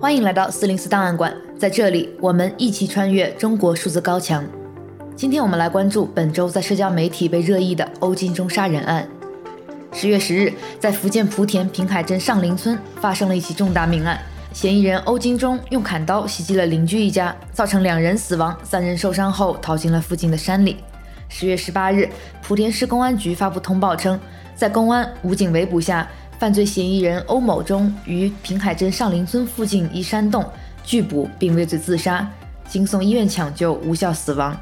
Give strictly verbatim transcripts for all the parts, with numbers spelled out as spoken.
欢迎来到四零四档案馆，在这里我们一起穿越中国数字高墙。今天我们来关注本周在社交媒体被热议的欧金中杀人案。十月十日，在福建莆田平海镇上林村发生了一起重大命案，嫌疑人欧金中用砍刀袭击了邻居一家，造成两人死亡，三人受伤后逃进了附近的山里。十月十八日，莆田市公安局发布通报称，在公安、武警围捕下，犯罪嫌疑人欧某中于平海镇上林村附近一山洞拒捕并畏罪自杀，经送医院抢救无效死亡。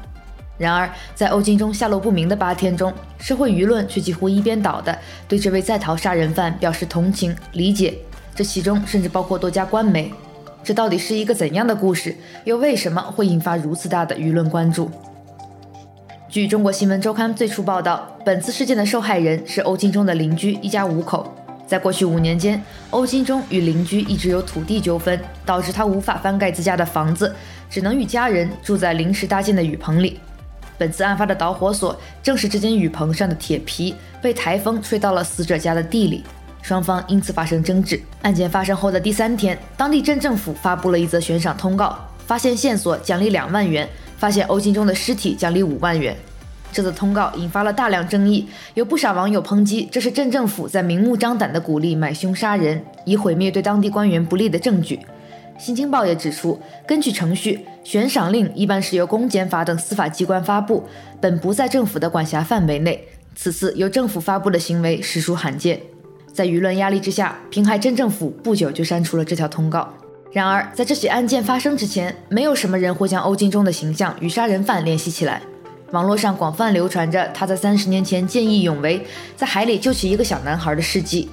然而，在欧金中下落不明的八天中，社会舆论却几乎一边倒地对这位在逃杀人犯表示同情、理解，这其中甚至包括多家官媒。这到底是一个怎样的故事？又为什么会引发如此大的舆论关注？据中国新闻周刊最初报道，本次事件的受害人是欧金中的邻居一家五口。在过去五年间，欧金中与邻居一直有土地纠纷，导致他无法翻盖自家的房子，只能与家人住在临时搭建的雨棚里。本次案发的导火索正是这间雨棚上的铁皮被台风吹到了死者家的地里，双方因此发生争执。案件发生后的第三天，当地镇政府发布了一则悬赏通告，发现线索奖励两万元，发现欧金中的尸体奖励五万元。这则通告引发了大量争议，有不少网友抨击这是镇政府在明目张胆地鼓励买凶杀人，以毁灭对当地官员不利的证据。新京报也指出，根据程序，悬赏令一般是由公检法等司法机关发布，本不在政府的管辖范围内，此次由政府发布的行为实属罕见。在舆论压力之下，平海镇政府不久就删除了这条通告。然而，在这起案件发生之前，没有什么人会将欧金中的形象与杀人犯联系起来。网络上广泛流传着他在三十年前见义勇为，在海里救起一个小男孩的事迹，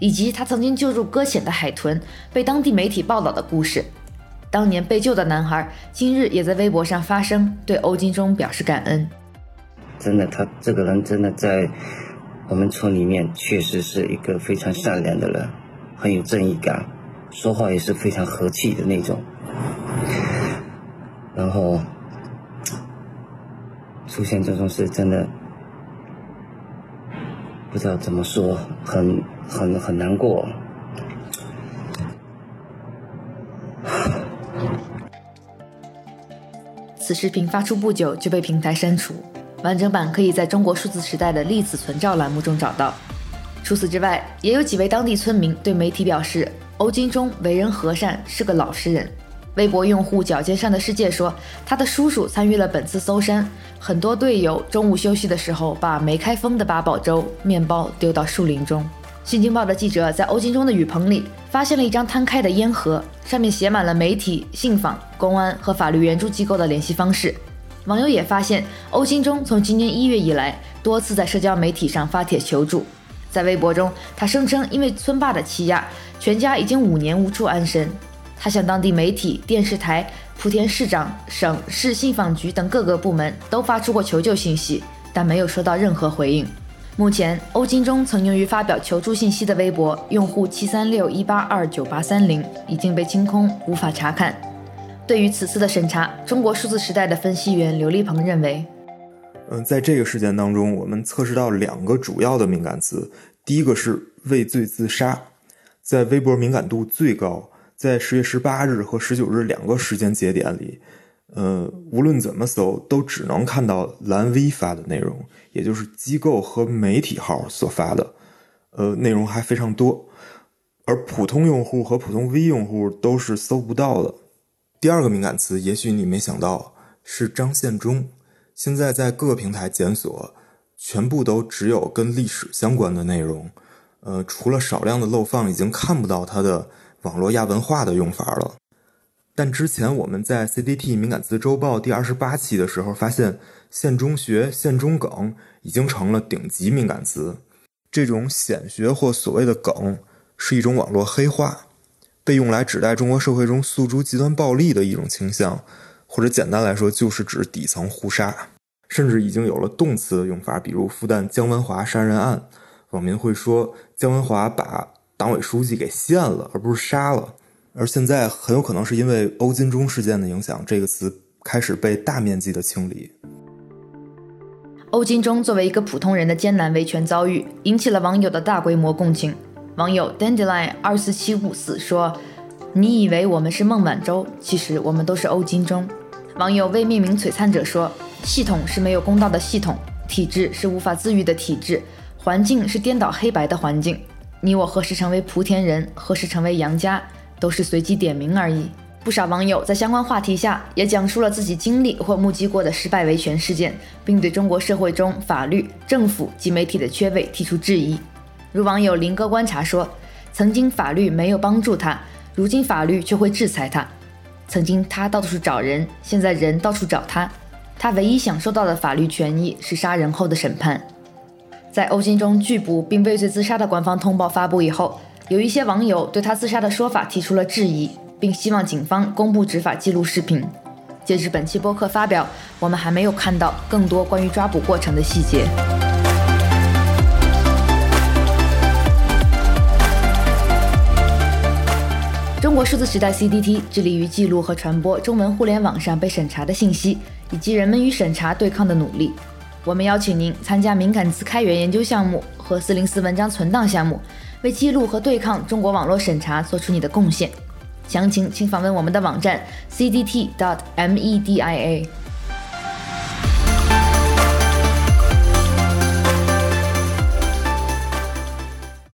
以及他曾经救助搁浅的海豚，被当地媒体报道的故事。当年被救的男孩，今日也在微博上发声，对欧金中表示感恩。真的，他这个人真的在我们村里面确实是一个非常善良的人，很有正义感，说话也是非常和气的那种。然后出现这种事真的不知道怎么说，很很很难过。此视频发出不久就被平台删除，完整版可以在中国数字时代的历史存照栏目中找到。除此之外，也有几位当地村民对媒体表示，欧金中为人和善，是个老实人。微博用户脚尖上的世界说，他的叔叔参与了本次搜山，很多队友中午休息的时候把没开封的八宝粥、面包丢到树林中。新京报的记者在欧金中的雨棚里发现了一张摊开的烟盒，上面写满了媒体、信访、公安和法律援助机构的联系方式。网友也发现，欧金中从今年一月以来多次在社交媒体上发帖求助。在微博中，他声称因为村霸的欺压，全家已经五年无处安身。他向当地媒体、电视台、莆田市长、省市信访局等各个部门都发出过求救信息，但没有收到任何回应。目前，欧金中曾用于发表求助信息的微博用户七三六一八二九八三零已经被清空，无法查看。对于此次的审查，中国数字时代的分析员刘立鹏认为，嗯，在这个事件当中，我们测试到两个主要的敏感词，第一个是畏罪自杀，在微博敏感度最高。在十月十八日和十九日两个时间节点里，呃，无论怎么搜都只能看到蓝 V 发的内容，也就是机构和媒体号所发的，呃，内容还非常多，而普通用户和普通 V 用户都是搜不到的。第二个敏感词，也许你没想到，是张献忠。现在在各个平台检索，全部都只有跟历史相关的内容，呃，除了少量的漏放，已经看不到他的网络亚文化的用法了。但之前我们在 C D T 敏感词周报第二十八期的时候发现，县中学、县中梗已经成了顶级敏感词。这种显学或所谓的梗是一种网络黑化，被用来指代中国社会中诉诸极端暴力的一种倾向，或者简单来说就是指底层互杀。甚至已经有了动词的用法，比如复旦姜文华杀人案，网民会说姜文华把党委书记给陷了，而不是杀了。而现在很有可能是因为欧金中事件的影响，这个词开始被大面积的清理。欧金中作为一个普通人的艰难维权遭遇，引起了网友的大规模共情。网友 Dandelion 二四七五四说，你以为我们是孟晚舟，其实我们都是欧金中。网友未命名璀璨者说，系统是没有公道的系统，体制是无法自愈的体制，环境是颠倒黑白的环境。你我何时成为莆田人，何时成为杨家，都是随机点名而已。不少网友在相关话题下也讲述了自己经历或目击过的失败维权事件，并对中国社会中法律、政府及媒体的缺位提出质疑。如网友林哥观察说，曾经法律没有帮助他，如今法律却会制裁他。曾经他到处找人，现在人到处找他。他唯一享受到的法律权益是杀人后的审判。在欧金中拒捕并畏罪自杀的官方通报发布以后，有一些网友对他自杀的说法提出了质疑，并希望警方公布执法记录视频。截至本期播客发表，我们还没有看到更多关于抓捕过程的细节。中国数字时代 C D T 致力于记录和传播中文互联网上被审查的信息，以及人们与审查对抗的努力。我们邀请您参加敏感词开源研究项目和四零四文章存档项目，为记录和对抗中国网络审查做出你的贡献。详情请访问我们的网站 C D T dot media。